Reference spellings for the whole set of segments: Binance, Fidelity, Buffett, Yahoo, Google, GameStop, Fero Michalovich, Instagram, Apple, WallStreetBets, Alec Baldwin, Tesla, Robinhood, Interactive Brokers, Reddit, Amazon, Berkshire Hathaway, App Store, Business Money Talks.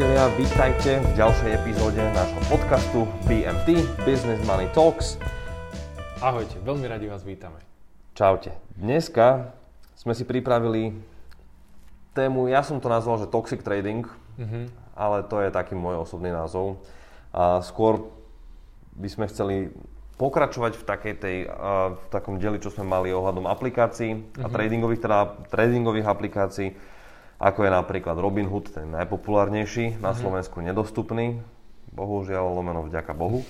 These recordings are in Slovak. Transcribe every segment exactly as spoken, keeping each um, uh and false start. priatelia, vítajte v ďalšej epizóde nášho podcastu bé em té, Business Money Talks. Ahojte, veľmi radi vás vítame. Čaute. Dneska sme si pripravili tému, ja som to nazval, že toxic trading, mm-hmm. ale to je taký môj osobný názov. A skôr by sme chceli pokračovať v takej tej, v takom dieli, čo sme mali ohľadom aplikácií a mm-hmm. tradingových, teda tradingových aplikácií, ako je napríklad Robinhood, ten najpopulárnejší, mm-hmm. na Slovensku nedostupný, bohužiaľ, lomeno vďaka Bohu.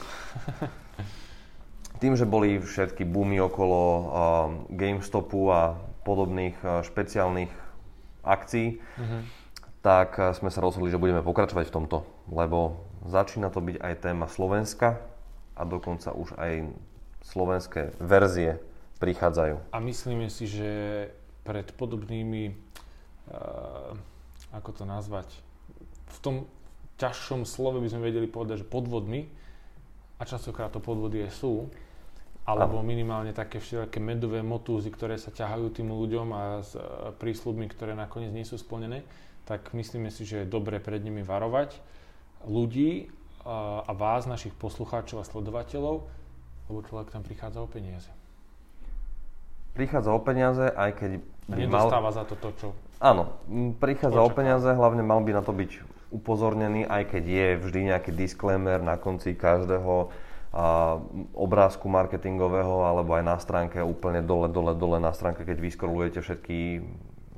Tým, že boli všetky boomy okolo uh, GameStopu a podobných uh, špeciálnych akcií, mm-hmm. tak uh, sme sa rozhodli, že budeme pokračovať v tomto, lebo začína to byť aj téma Slovenska. A dokonca už aj slovenské verzie prichádzajú. A myslíme si, že pred podobnými, e, ako to nazvať, v tom ťažšom slove by sme vedeli povedať, že podvodmi, a častokrát to podvody aj sú, alebo minimálne také všelijaké medové motúzy, ktoré sa ťahajú tým ľuďom a s prísľubmi, ktoré nakoniec nie sú splnené, tak myslíme si, že je dobre pred nimi varovať ľudí a vás, našich poslucháčov a sledovateľov, lebo človek tam prichádza o peniaze. Prichádza o peniaze, aj keď by mal... Nedostáva za to to, čo... Áno, prichádza Počaká. o peniaze, hlavne mal by na to byť upozornený, aj keď je vždy nejaký disclaimer na konci každého a, obrázku marketingového, alebo aj na stránke, úplne dole, dole, dole na stránke, keď vyskrolujete všetky...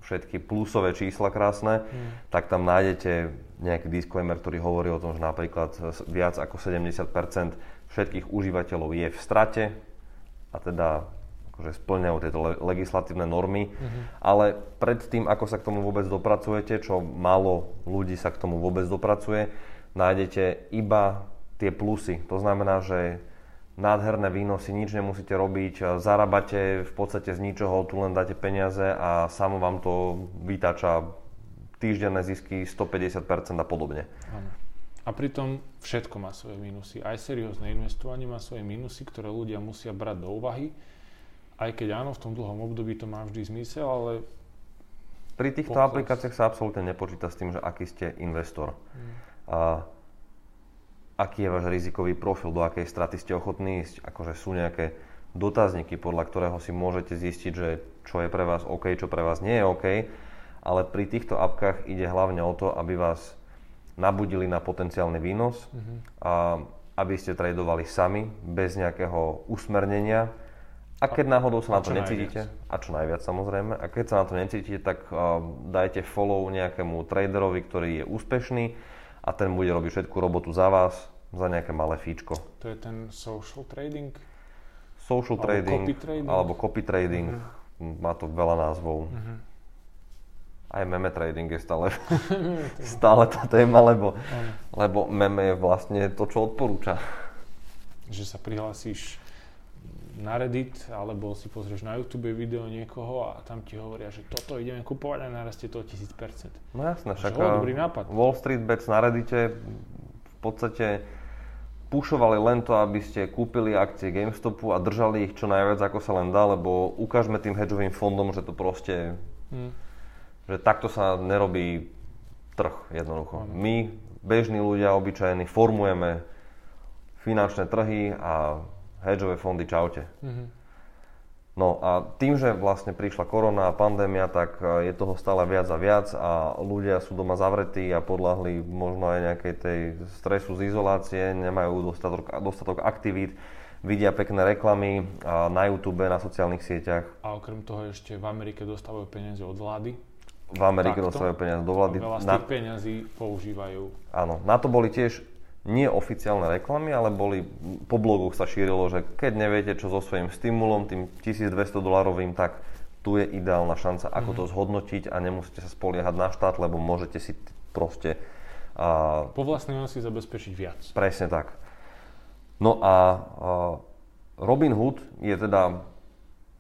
všetky plusové čísla krásne, mm. tak tam nájdete nejaký disclaimer, ktorý hovorí o tom, že napríklad viac ako sedemdesiat percent všetkých užívateľov je v strate a teda akože spĺňajú tieto le- legislatívne normy. Mm-hmm. Ale predtým, ako sa k tomu vôbec dopracujete, čo málo ľudí sa k tomu vôbec dopracuje, nájdete iba tie plusy. To znamená, že nádherné výnosy, nič nemusíte robiť, zarábate v podstate z ničoho, tu len dáte peniaze a samo vám to vytáča týždenné zisky stopäťdesiat percent a podobne. Áno. A pritom všetko má svoje mínusy. Aj seriózne investovanie má svoje mínusy, ktoré ľudia musia brať do úvahy. Aj keď áno, v tom dlhom období to má vždy zmysel, ale... Pri týchto pochod... aplikáciách sa absolútne nepočíta s tým, že aký ste investor. Hmm. A... aký je váš rizikový profil, do akej straty ste ochotní ísť, akože sú nejaké dotazníky, podľa ktorého si môžete zistiť, že čo je pre vás OK, čo pre vás nie je OK, ale pri týchto apkách ide hlavne o to, aby vás nabudili na potenciálny výnos, mm-hmm. a aby ste tradovali sami, bez nejakého usmernenia, a keď a, náhodou sa na to necítite, najviac. a čo najviac samozrejme, a keď sa na to necítite, tak uh, dajte follow nejakému traderovi, ktorý je úspešný, a ten bude robiť všetku robotu za vás, za nejaké malé fíčko. To je ten social trading? Social alebo trading, copy trading, alebo copy trading. Uh-huh. Má to veľa názvov. Uh-huh. Aj meme trading je stále, stále tá téma, lebo, uh-huh. lebo meme je vlastne to, čo odporúča. Že sa prihlásiš na Reddit, alebo si pozrieš na YouTube video niekoho a tam ti hovoria, že toto ideme kupovať a narastie to o tisíc percent. No jasné, však WallStreetBets na Reddite v podstate pušovali len to, aby ste kúpili akcie GameStopu a držali ich čo najviac, ako sa len dá, lebo ukážme tým hedžovým fondom, že to proste, hmm. že takto sa nerobí trh jednoducho. Hmm. My, bežní ľudia, obyčajní, formujeme finančné trhy a hedžové fondy, čaute. Mm-hmm. No a tým, že vlastne prišla korona a pandémia, tak je toho stále viac a viac a ľudia sú doma zavretí a podľahli možno aj nejakej tej stresu z izolácie, nemajú dostatok, dostatok aktivít, vidia pekné reklamy na YouTube, na sociálnych sieťach. A okrem toho ešte v Amerike dostávajú peniaze od vlády. V Amerike Takto. dostávajú peniaze do vlády. Veľa z tých peniazí používajú. Áno, na to boli tiež nie oficiálne reklamy, ale boli, po blogoch sa šírilo, že keď neviete čo so svojím stimulom, tým tisícdvesto dolárovým, tak tu je ideálna šanca, ako mm-hmm. to zhodnotiť a nemusíte sa spoliehať na štát, lebo môžete si proste... A... Po vlastnej si zabezpečiť viac. Presne tak. No a, a Robinhood je teda,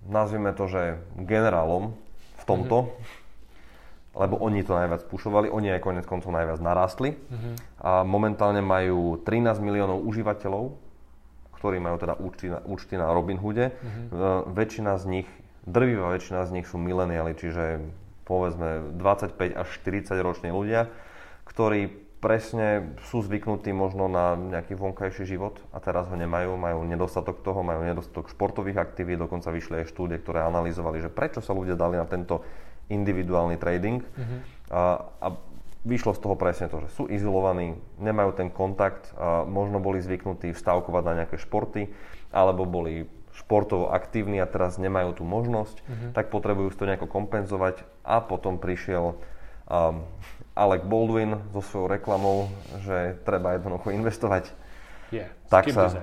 nazvime to, že generálom v tomto, mm-hmm. lebo oni to najviac pušovali, oni aj koniec koncov najviac narastli. Uh-huh. A momentálne majú trinásť miliónov užívateľov, ktorí majú teda účty na, účty na Robinhoode. Uh-huh. E, väčšina z nich, drvivá väčšina z nich sú mileniali, čiže povedzme dvadsaťpäť až štyridsať roční ľudia, ktorí presne sú zvyknutí možno na nejaký vonkajší život a teraz ho nemajú, majú nedostatok toho, majú nedostatok športových aktivít, dokonca vyšli aj štúdie, ktoré analyzovali, že prečo sa ľudia dali na tento individuálny trading. Mm-hmm. A, a vyšlo z toho presne to, že sú izolovaní, nemajú ten kontakt, a možno boli zvyknutí vstávkovať na nejaké športy, alebo boli športovo aktívni a teraz nemajú tú možnosť, mm-hmm. tak potrebujú to nejako kompenzovať a potom prišiel Um, Alec Baldwin so svojou reklamou, že treba jednoducho investovať. Yeah, tak skip sa... the Z.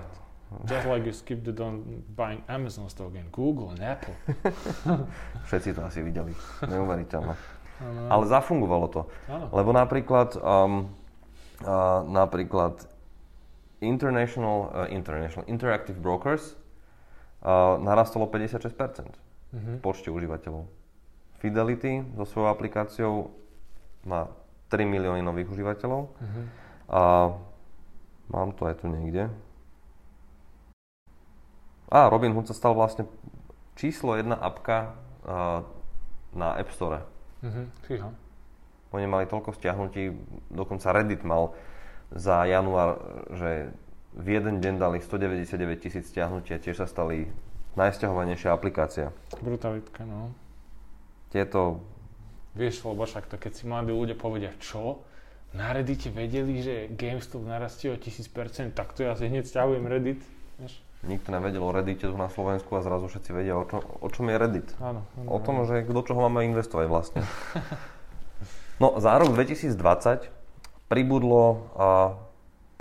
Just like you skipped it on buying Amazon stock and Google and Apple. Všetci to asi videli. Neuveriteľné. Uh, Ale zafungovalo to. Uh. Lebo napríklad um, uh, napríklad International, uh, International Interactive Brokers uh, narastalo päťdesiatšesť percent uh-huh. v počte užívateľov. Fidelity so svojou aplikáciou má tri milióny nových užívateľov uh-huh. a mám to aj tu niekde. A Robinhood sa stal vlastne číslo jedna apka uh, na App Store. Uh-huh. Oni mali toľko stiahnutí, dokonca Reddit mal za január, že v jeden deň dali stodeväťdesiatdeväť tisíc stiahnutí a tiež sa stali najsťahovanejšia aplikácia. Brutalitka, no. Tieto... Vieš, lebo však to, keď si mladí ľudia povedia, čo? Na Reddite vedeli, že GameStop narastie o tisíc percent, tak to ja si hneď sťahujem Reddit. Vieš? Nikto nevedel o Reddite tu na Slovensku a zrazu všetci vedia, o, čo, o čom je Reddit. Áno, áno, o tom, že do čoho máme investovať vlastne. No, za rok dvetisícdvadsať pribudlo a,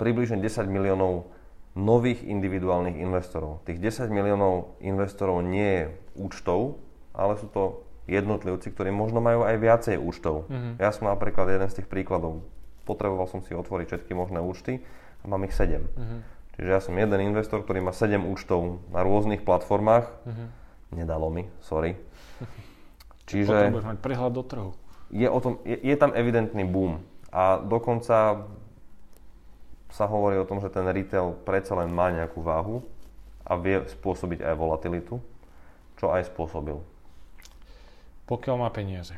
približne desať miliónov nových individuálnych investorov. Tých desať miliónov investorov nie je účtov, ale sú to jednotlivci, ktorí možno majú aj viacej účtov. Mm-hmm. Ja som napríklad jeden z tých príkladov. Potreboval som si otvoriť všetky možné účty a mám ich sedem. Mm-hmm. Čiže ja som jeden investor, ktorý má sedem účtov na rôznych platformách. Mm-hmm. Nedalo mi, sorry. Čiže... Potrebuješ mať prehľad do trhu. Je, o tom, je, je tam evidentný boom. A dokonca sa hovorí o tom, že ten retail predsa len má nejakú váhu a vie spôsobiť aj volatilitu, čo aj spôsobil. Pokiaľ má peniaze.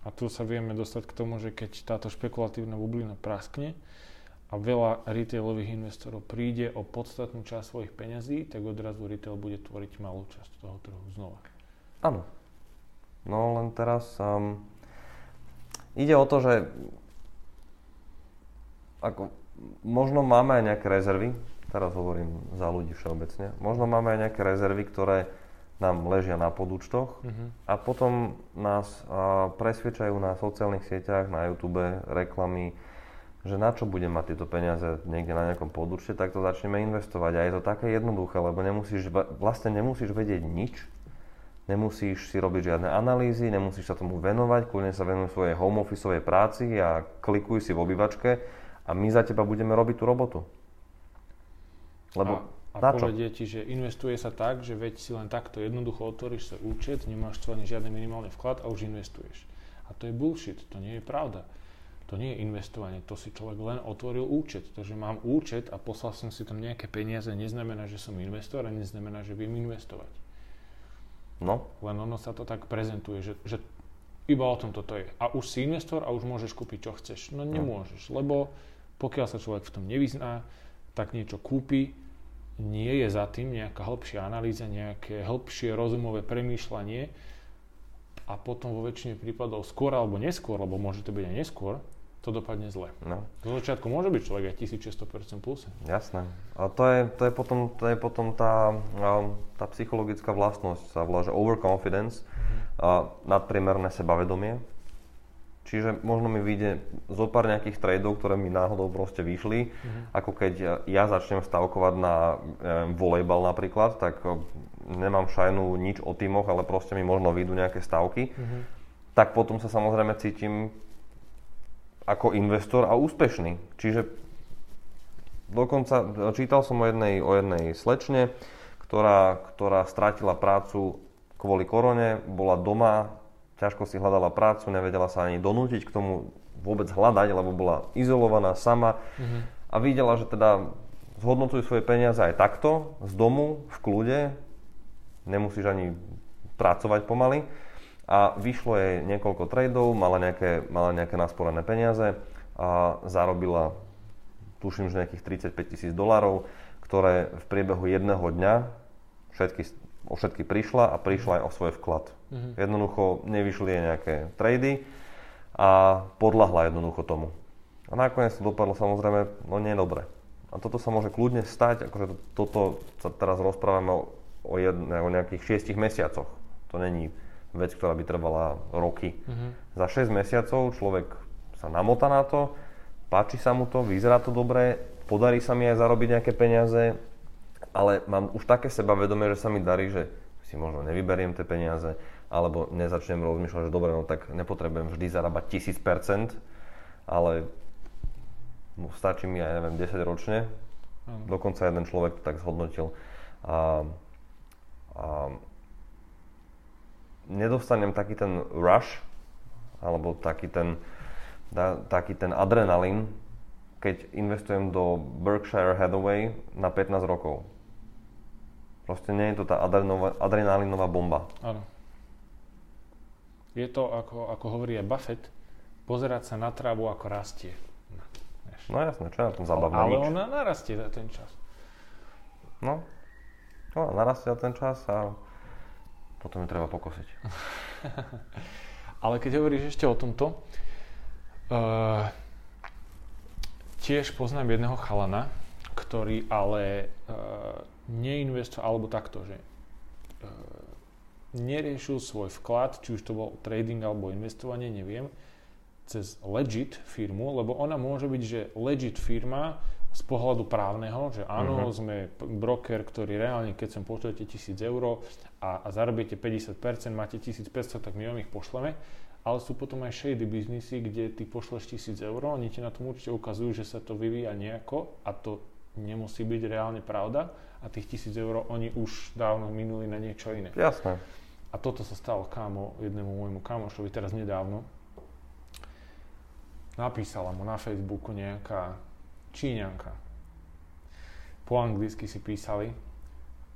A tu sa vieme dostať k tomu, že keď táto špekulatívna bublina praskne a veľa retailových investorov príde o podstatnú časť svojich peňazí, tak odrazu retail bude tvoriť malú časť toho trhu znova. Áno. No len teraz um, ide o to, že ako, možno máme aj nejaké rezervy, teraz hovorím za ľudí všeobecne, možno máme aj nejaké rezervy, ktoré nám ležia na podúčtoch uh-huh. a potom nás a, presviečajú na sociálnych sieťach, na YouTube, reklamy, že na čo budem mať tieto peniaze niekde na nejakom podúčte, tak to začneme investovať. A je to také jednoduché, lebo nemusíš, vlastne nemusíš vedieť nič, nemusíš si robiť žiadne analýzy, nemusíš sa tomu venovať, kľudne sa venuj svojej home officeovej práci a klikuj si v obývačke a my za teba budeme robiť tú robotu. Lebo... A povedie ti, že investuje sa tak, že veď si len takto jednoducho otvoríš sa účet, nemáš tu ani žiadny minimálny vklad a už investuješ. A to je bullshit, to nie je pravda. To nie je investovanie, to si človek len otvoril účet. To, že mám účet a poslal som si tam nejaké peniaze, neznamená, že som investor a neznamená, že viem investovať. No. Len ono sa to tak prezentuje, že, že iba o tom toto je. A už si investor a už môžeš kúpiť, čo chceš. No nemôžeš, lebo pokiaľ sa človek v tom nevyzná, tak niečo kúpi, nie je za tým nejaká hĺbšia analýza, nejaké hĺbšie rozumové premýšľanie a potom vo väčšine prípadov skôr alebo neskôr, lebo môže to byť aj neskôr, to dopadne zle. No. Do začiatku môže byť človek aj tisícšesťsto percent plus. Jasné. A to je, to je potom, to je potom tá, tá psychologická vlastnosť, sa volá, že overconfidence, mm-hmm. nadpriemerné sebavedomie. Čiže možno mi vyjde zo pár nejakých tradeov, ktoré mi náhodou proste vyšli, mm-hmm. ako keď ja začnem stavkovať na e, volejbal napríklad, tak o, nemám šajnu nič o tímoch, ale proste mi možno vyjdu nejaké stavky, mm-hmm. tak potom sa samozrejme cítim ako investor a úspešný. Čiže dokonca čítal som o jednej, o jednej slečne, ktorá, ktorá stratila prácu kvôli korone, bola doma, ťažko si hľadala prácu, nevedela sa ani donútiť k tomu vôbec hľadať, lebo bola izolovaná sama uh-huh. a videla, že teda zhodnocujú svoje peniaze aj takto, z domu, v kľude, nemusíš ani pracovať pomaly a vyšlo jej niekoľko tradeov, mala nejaké, mala nejaké nasporené peniaze, a zarobila tuším, že nejakých tridsaťpäť tisíc dolárov, ktoré v priebehu jedného dňa všetky, o všetky prišla a prišla aj o svoj vklad. Mhm. Jednoducho nevyšli jej nejaké trady a podľahla jednoducho tomu. A nakoniec to dopadlo samozrejme, no nie dobre. A toto sa môže kľudne stať, akože toto sa teraz rozprávame o, jedne, o nejakých šiestich mesiacoch. To není vec, ktorá by trvala roky. Mm-hmm. Za šesť mesiacov človek sa namotá na to, páči sa mu to, vyzerá to dobre, podarí sa mi aj zarobiť nejaké peniaze, ale mám už také sebavedomie, že sa mi darí, že si možno nevyberiem tie peniaze, alebo nezačnem rozmýšľať, že dobre, no tak nepotrebujem vždy zarábať tisíc percent, ale stačí mi aj, ja neviem, desaťročne. Mm. Dokonca jeden človek to tak zhodnotil. A, a nedostanem taký ten rush, alebo taký ten, da, taký ten adrenalín, keď investujem do Berkshire Hathaway na pätnásť rokov. Proste nie je to tá adrenova, adrenalinová bomba. Áno. Je to, ako, ako hovorí aj Buffett, pozerať sa na trávu, ako rastie. No jasné, čo je na tom zabavné? Ale nič. Ona narastie za ten čas. No, ona narastie za ten čas a potom ju treba pokosiť. Ale keď hovoríš ešte o tomto, uh, tiež poznám jedného chalana, ktorý ale uh, neinvestuje, alebo takto, že uh, neriešil svoj vklad, či už to bol trading alebo investovanie, neviem, cez legit firmu, lebo ona môže byť, že legit firma z pohľadu právneho, že áno, uh-huh. sme broker, ktorý reálne, keď sem pošlete tisíc eur a, a zarobíte päťdesiat percent, máte tisícpäťsto, tak my vám ich pošleme, ale sú potom aj shady biznisy, kde ty pošleš tisíc eur, oni ti na tom určite ukazujú, že sa to vyvíja nejako a to nemusí byť reálne pravda a tých tisíc eur oni už dávno minuli na niečo iné. Jasné. A toto sa stalo kámo, jednému môjmu kamošovi teraz nedávno. Napísala mu na Facebooku nejaká Číňanka. Po anglicky si písali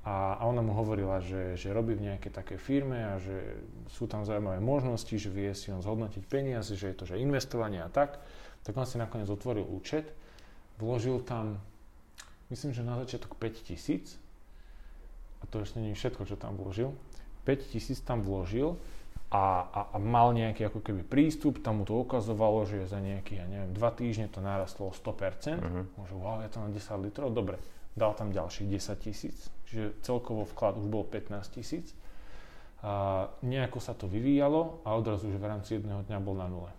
a, a ona mu hovorila, že, že robí v nejakej takej firme a že sú tam zaujímavé možnosti, že vie si on zhodnotiť peniaze, že je to že investovanie a tak. Tak on si nakoniec otvoril účet, vložil tam, myslím, že na začiatok päť tisíc a to ešte nie je všetko, čo tam vložil. päť tisíc tam vložil A, a, a mal nejaký ako keby prístup, tam mu to ukazovalo, že za nejaký, ja neviem, dva týždne to narastlo o sto percent. Uh-huh. Môže, wow, je to na desať litrov, dobre. Dal tam ďalších desať tisíc, čiže celkovo vklad už bol pätnásť tisíc. A nejako sa to vyvíjalo a odrazu už v rámci jedného dňa bol na nule.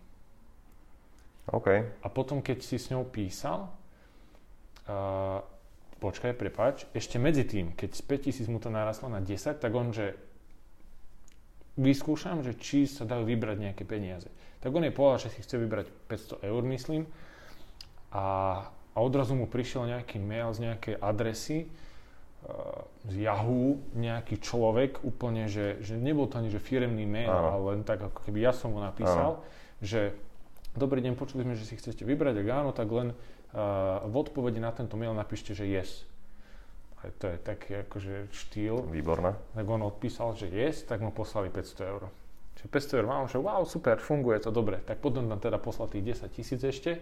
Okay. A potom, keď si s ňou písal, a, počkaj, prepáč, ešte medzi tým, keď z päť tisíc mu to narastlo na desať, tak on, že vyskúšam, že či sa dajú vybrať nejaké peniaze. Tak on je povedal, že si chce vybrať päťsto eur, myslím. A, a odrazu mu prišiel nejaký mail z nejakej adresy, z Yahoo, nejaký človek úplne, že, že nebol to ani že firemný mail, Aha. ale len tak, ako keby ja som mu napísal, Aha. že dobrý deň, počuli sme, že si chcete vybrať, ak áno, tak len uh, v odpovedi na tento mail napíšte, že yes. A to je taký akože štýl. Výborné. Tak on odpísal, že jest, tak mu poslali päťsto eur. Čiže päťsto eur mám, že wow, super, funguje to dobre. Tak potom tam teda poslal tých desať tisíc ešte.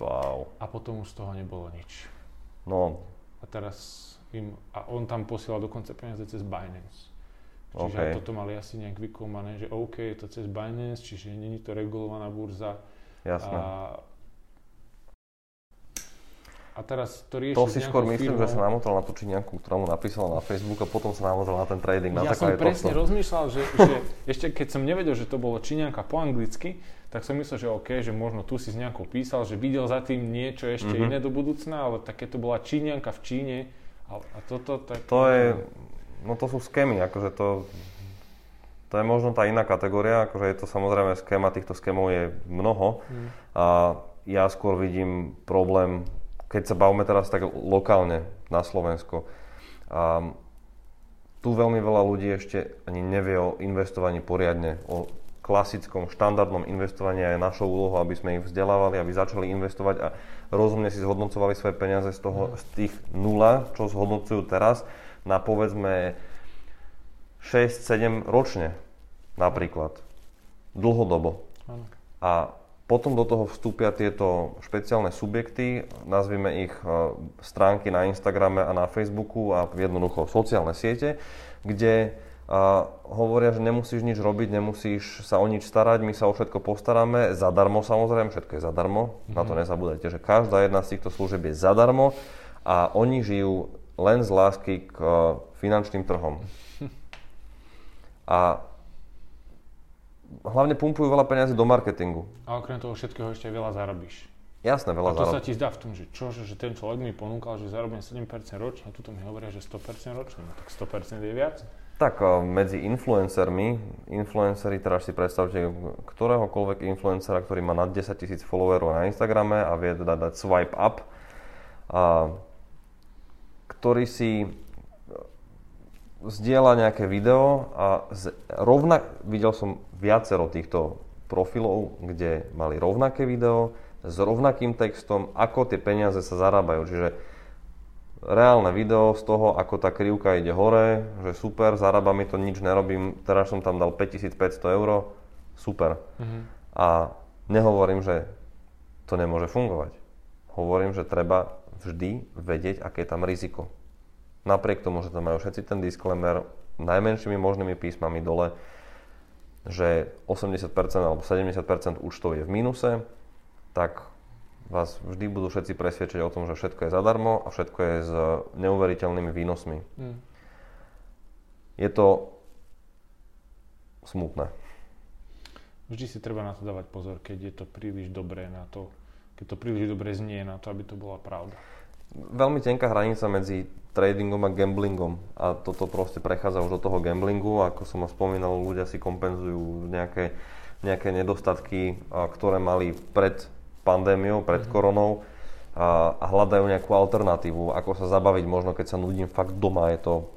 Wow. A potom už z toho nebolo nič. No. A teraz im, a on tam posielal dokonca peniaze cez Binance. Čiže okay. toto mali asi nejak vykúmané, že OK, je to cez Binance, čiže nie je to regulovaná burza. Jasné. A A teraz to rieši. To si skôr myslím, firmou. Že sa namotal na tú Číňanku, ktorá mu napísala na Facebook a potom sa namotal na ten trading. Na ja som presne tohto. rozmýšľal, že, že ešte keď som nevedel, že to bolo Číňanka po anglicky, tak som myslel, že OK, že možno tu si s nejakou písal, že videl za tým niečo ešte mm-hmm. iné do budúcna, ale tak keď to bola Číňanka v Číne a, a toto tak... To je, no to sú skémy, akože to, to je možno tá iná kategória, akože je to samozrejme skéma, týchto skémov je mnoho mm. a ja skôr vidím problém. Keď sa bavíme teraz tak lokálne na Slovensko, a tu veľmi veľa ľudí ešte ani nevie o investovaní poriadne, o klasickom, štandardnom investovaní a je našou úlohou, aby sme ich vzdelávali, aby začali investovať a rozumne si zhodnocovali svoje peniaze z toho, z tých nula, čo zhodnocujú teraz, na povedzme šesť sedem ročne napríklad, dlhodobo. A Potom do toho vstúpia tieto špeciálne subjekty, nazvime ich stránky na Instagrame a na Facebooku a jednoducho sociálne siete, kde hovoria, že nemusíš nič robiť, nemusíš sa o nič starať, my sa o všetko postaráme, zadarmo samozrejme, všetko je zadarmo, mm-hmm. na to nezabúdajte, že každá jedna z týchto služieb je zadarmo a oni žijú len z lásky k finančným trhom. A hlavne pumpujú veľa peniazy do marketingu. A okrem toho všetkého ešte veľa zarobíš. Jasné, veľa zarobíš. A to zarob. Sa ti zdá v tom, že čože, že ten človek mi ponúkal, že zarobím sedem percent ročne, a tuto mi hovoria, že sto percent ročne, no tak sto percent je viac. Tak medzi influencermi, influenceri, teraz si predstavte ktoréhokoľvek influencera, ktorý má nad desaťtisíc followerov na Instagrame a vie teda dať swipe up, a, ktorý si zdieľa nejaké video a z, rovnak, videl som viacero týchto profilov, kde mali rovnaké video s rovnakým textom, ako tie peniaze sa zarábajú. Čiže reálne video z toho, ako tá krivka ide hore, že super, zarába mi to, nič nerobím, teraz som tam dal päťtisícpäťsto eur, super. Mhm. A nehovorím, že to nemôže fungovať. Hovorím, že treba vždy vedieť, aké je tam riziko. Napriek tomu, že tam majú všetci ten disclaimer najmenšími možnými písmami dole, že osemdesiat percent alebo sedemdesiat percent účtov je v mínuse, tak vás vždy budú všetci presvedčiť o tom, že všetko je zadarmo a všetko je s neuveriteľnými výnosmi. Mm. Je to smutné. Vždy si treba na to dávať pozor, keď je to príliš dobré na to, keď to príliš dobre znie na to, aby to bola pravda. Veľmi tenká hranica medzi tradingom a gamblingom a toto proste prechádza už do toho gamblingu. Ako som ho spomínal, ľudia si kompenzujú nejaké, nejaké nedostatky, ktoré mali pred pandémiou, pred koronou a, a hľadajú nejakú alternatívu, ako sa zabaviť možno, keď sa nudím fakt doma. Je to,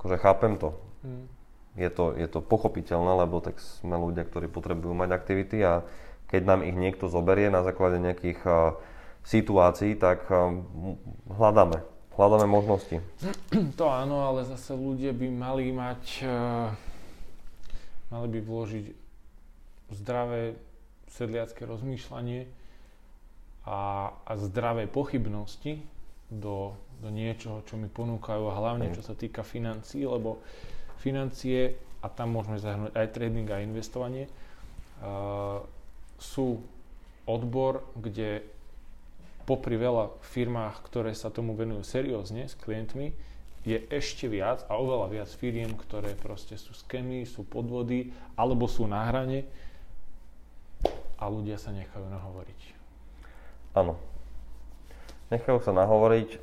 akože chápem to. Je to, je to pochopiteľné, lebo tak sme ľudia, ktorí potrebujú mať aktivity a keď nám ich niekto zoberie na základe nejakých situácií, tak hľadáme. Hľadáme možnosti. To áno, ale zase ľudia by mali mať, mali by vložiť zdravé sedliacké rozmýšľanie a, a zdravé pochybnosti do, do niečoho, čo mi ponúkajú a hlavne čo sa týka financií, lebo financie, a tam môžeme zahrnúť aj trading a investovanie, uh, sú odbor, kde popri veľa firmách, ktoré sa tomu venujú seriózne s klientmi, je ešte viac a oveľa viac firiem, ktoré proste sú skémy, sú podvody, alebo sú na hrane a ľudia sa nechajú nahovoriť. Áno. Nechajú sa nahovoriť,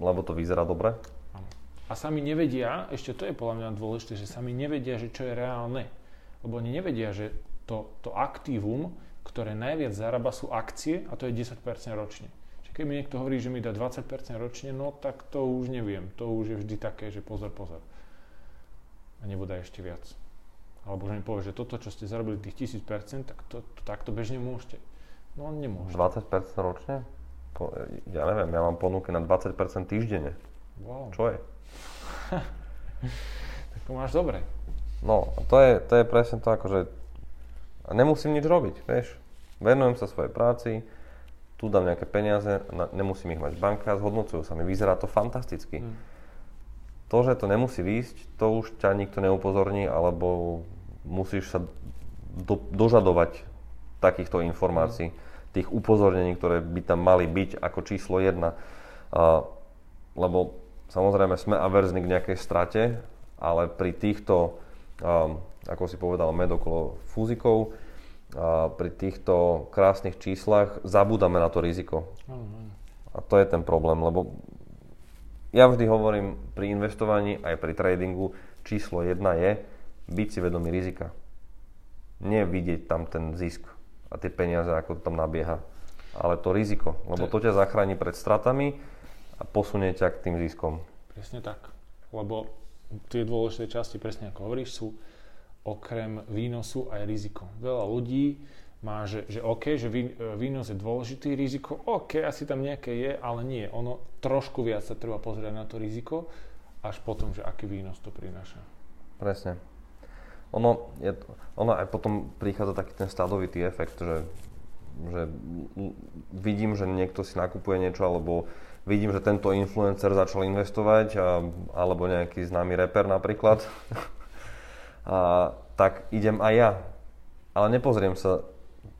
lebo to vyzerá dobre. Áno. A sami nevedia, ešte to je podľa mňa dôležité, že sami nevedia, že čo je reálne. Lebo oni nevedia, že to, to aktívum, ktoré najviac zarába, sú akcie a to je desať percent ročne. Keď mi niekto hovorí, že mi dá dvadsať percent ročne, no tak to už neviem. To už je vždy také, že pozor, pozor. A nebodaj ešte viac. Alebo že mi povie, že toto, čo ste zarobili tých tisíc percent, tak to, to takto bežne môžete. No on nemôže. dvadsať percent ročne? Po, ja neviem, ja mám ponuky na dvadsať percent týždenne. Wow. Čo je? Tak to máš dobre. No, to je, to je presne to, akože nemusím nič robiť, vieš. Venujem sa svojej práci. Tu dám nejaké peniaze, nemusím ich mať v banke a zhodnocujú sa mi. Vyzerá to fantasticky. Mm. To, že to nemusí výjsť, to už ťa nikto neupozorní, alebo musíš sa do, dožadovať takýchto informácií, mm. tých upozornení, ktoré by tam mali byť ako číslo jedna. Uh, lebo samozrejme sme averzní k nejakej strate, ale pri týchto, um, ako si povedal, med okolo fúzikov, a pri týchto krásnych číslach zabúdame na to riziko. Mm. A to je ten problém, lebo ja vždy hovorím pri investovaní, aj pri tradingu, číslo jedna je byť si vedomý rizika. Nie vidieť tam ten zisk a tie peniaze, ako to tam nabieha, ale to riziko, lebo to ťa zachráni pred stratami a posunie ťa k tým ziskom. Presne tak, lebo tie dôležité časti, presne ako hovoríš, sú okrem výnosu aj riziko. Veľa ľudí má, že, že OK, že vý, výnos je dôležitý, riziko OK, asi tam nejaké je, ale nie. Ono trošku viac sa treba pozrieť na to riziko, až potom, že aký výnos to prináša. Presne. Ono, je, ono aj potom prichádza taký ten stádovitý efekt, že že vidím, že niekto si nakupuje niečo, alebo vidím, že tento influencer začal investovať, a, alebo nejaký známy reper napríklad, a, tak idem aj ja. Ale nepozriem sa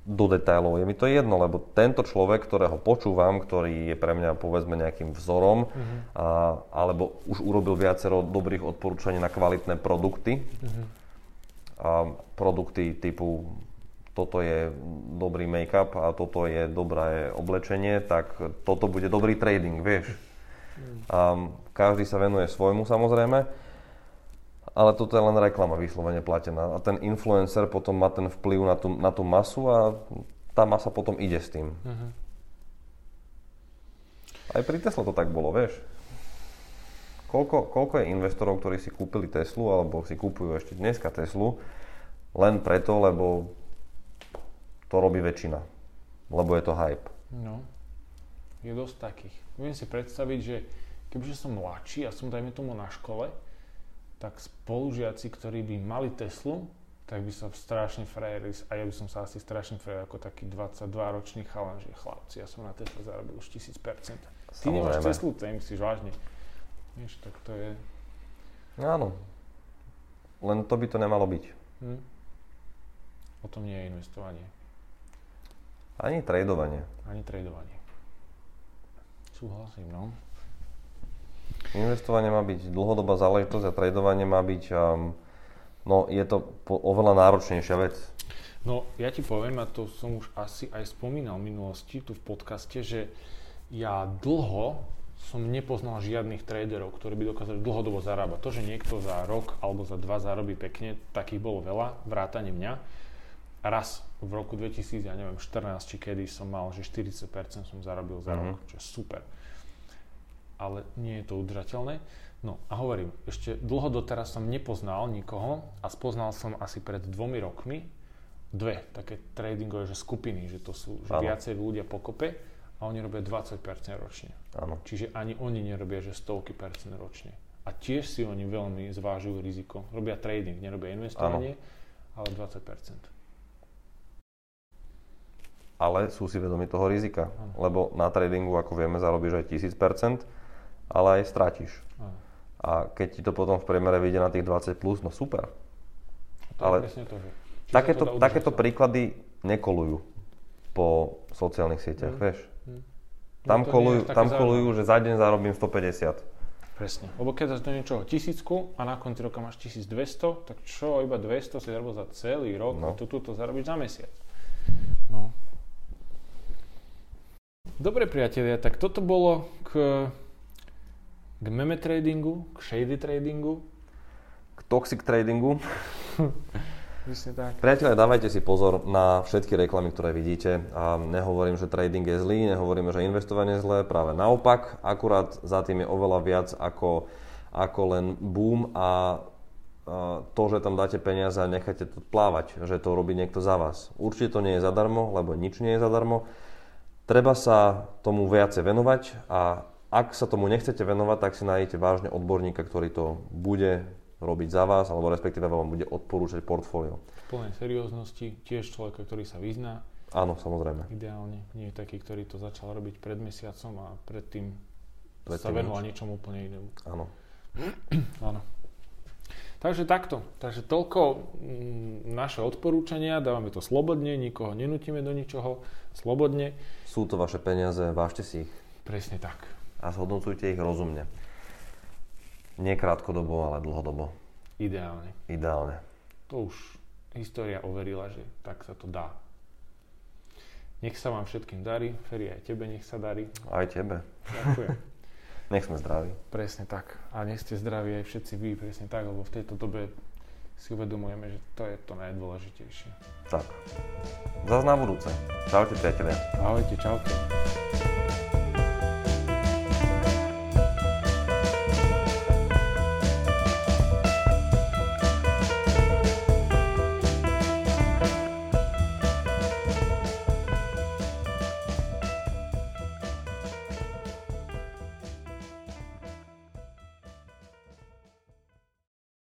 do detailov. Je mi to jedno, lebo tento človek, ktorého počúvam, ktorý je pre mňa povedzme nejakým vzorom, uh-huh. a, alebo už urobil viacero dobrých odporúčaní na kvalitné produkty, uh-huh. a produkty typu toto je dobrý make-up a toto je dobré oblečenie, tak toto bude dobrý trading, vieš. Um, každý sa venuje svojmu, samozrejme, ale toto je len reklama vyslovene platená. A ten influencer potom má ten vplyv na tú, na tú masu a tá masa potom ide s tým. Uh-huh. Aj pri Tesla to tak bolo, vieš. Koľko, koľko je investorov, ktorí si kúpili Teslu, alebo si kúpujú ešte dneska Teslu, len preto, lebo to robí väčšina, lebo je to hype. No, je dosť takých. Viem si predstaviť, že kebyže som mladší a som dajme tomu na škole, tak spolužiaci, ktorí by mali Teslu, tak by som strašne frajeril, a ja by som sa asi strašne frajeril ako taký dvadsaťdvaročný chalan, že chlapci, ja som na Tesla zarobil už tisíc percent. Ty nemáš Teslu, to nemyslíš vážne. Vieš, tak to je... Áno, len to by to nemalo byť. Hm. O tom nie je investovanie. Ani tradovanie. Ani tradovanie. Súhlasím, no. Investovanie má byť dlhodobá záležitosť a tradovanie má byť... Um, no, je to po, oveľa náročnejšia vec. No, ja ti poviem, a to som už asi aj spomínal v minulosti tu v podcaste, že ja dlho som nepoznal žiadnych traderov, ktorí by dokázali dlhodobo zarábať. To, že niekto za rok alebo za dva zarobí pekne, takých bolo veľa, vrátane mňa. Raz v roku dvetisíc, ja neviem, štrnásť či kedy som mal, že štyridsať percent som zarobil za mm-hmm. rok, čo je super. Ale nie je to udržateľné. No a hovorím, ešte dlho doteraz som nepoznal nikoho a spoznal som asi pred dvomi rokmi dve také tradingové že skupiny, že to sú že viacej ľudia pokope a oni robia dvadsať percent ročne. Áno. Čiže ani oni nerobia, že stovky percent ročne. A tiež si oni veľmi zvážujú riziko. Robia trading, nerobia investovanie, áno. ale dvadsať percent. Ale sú si vedomi toho rizika, ano. Lebo na tradingu, ako vieme, zarobíš aj tisíc percent, ale aj stratíš. Ano. A keď ti to potom v priemere vyjde na tých dvadsať plus, no super. To ale je presne to, že... Takéto, to takéto príklady nekolujú po sociálnych sieťach, hmm. vieš. Hmm. Tam no kolujú, tam kolujú že za deň zarobím stopäťdesiat. Presne. Lebo keď dáš do niečoho tisícku a na konci roka máš tisícdvesto, tak čo, iba dvesto si zarobil za celý rok, no. a tu to zarobíš za mesiac. No. Dobre priatelia, tak toto bolo k, k meme tradingu, k shady tradingu, k toxic tradingu. Tak. Priatelia, dávajte si pozor na všetky reklamy, ktoré vidíte. A nehovorím, že trading je zlý, nehovorím, že investovanie je zlé, práve naopak. Akurát za tým je oveľa viac ako, ako len boom a, a to, že tam dáte peniaze a necháte to plávať, že to robí niekto za vás. Určite to nie je zadarmo, lebo nič nie je zadarmo. Treba sa tomu viacej venovať a ak sa tomu nechcete venovať, tak si nájdete vážne odborníka, ktorý to bude robiť za vás, alebo respektíve vám bude odporúčať portfólio. V plnej serióznosti, tiež človeka, ktorý sa vyzná. Áno, samozrejme. Ideálne, nie je taký, ktorý to začal robiť pred mesiacom a predtým sa venoval niečomu úplne inému. Áno. Áno. Takže takto. Takže toľko naše odporúčania, dávame to slobodne, nikoho nenutíme do ničoho, slobodne. Sú to vaše peniaze, vážte si ich. Presne tak. A zhodnocujte ich rozumne. Nie krátkodobo, ale dlhodobo. Ideálne. Ideálne. To už história overila, že tak sa to dá. Nech sa vám všetkým darí, Feri, aj tebe nech sa darí. Aj tebe. Ďakujem. Nech sme zdraví. Presne tak. A nech ste zdraví aj všetci vy, presne tak, lebo v tejto dobe si uvedomujeme, že to je to najdôležitejšie. Tak. Zas na budúce. Čaute, priatelia. Ahojte, čaute.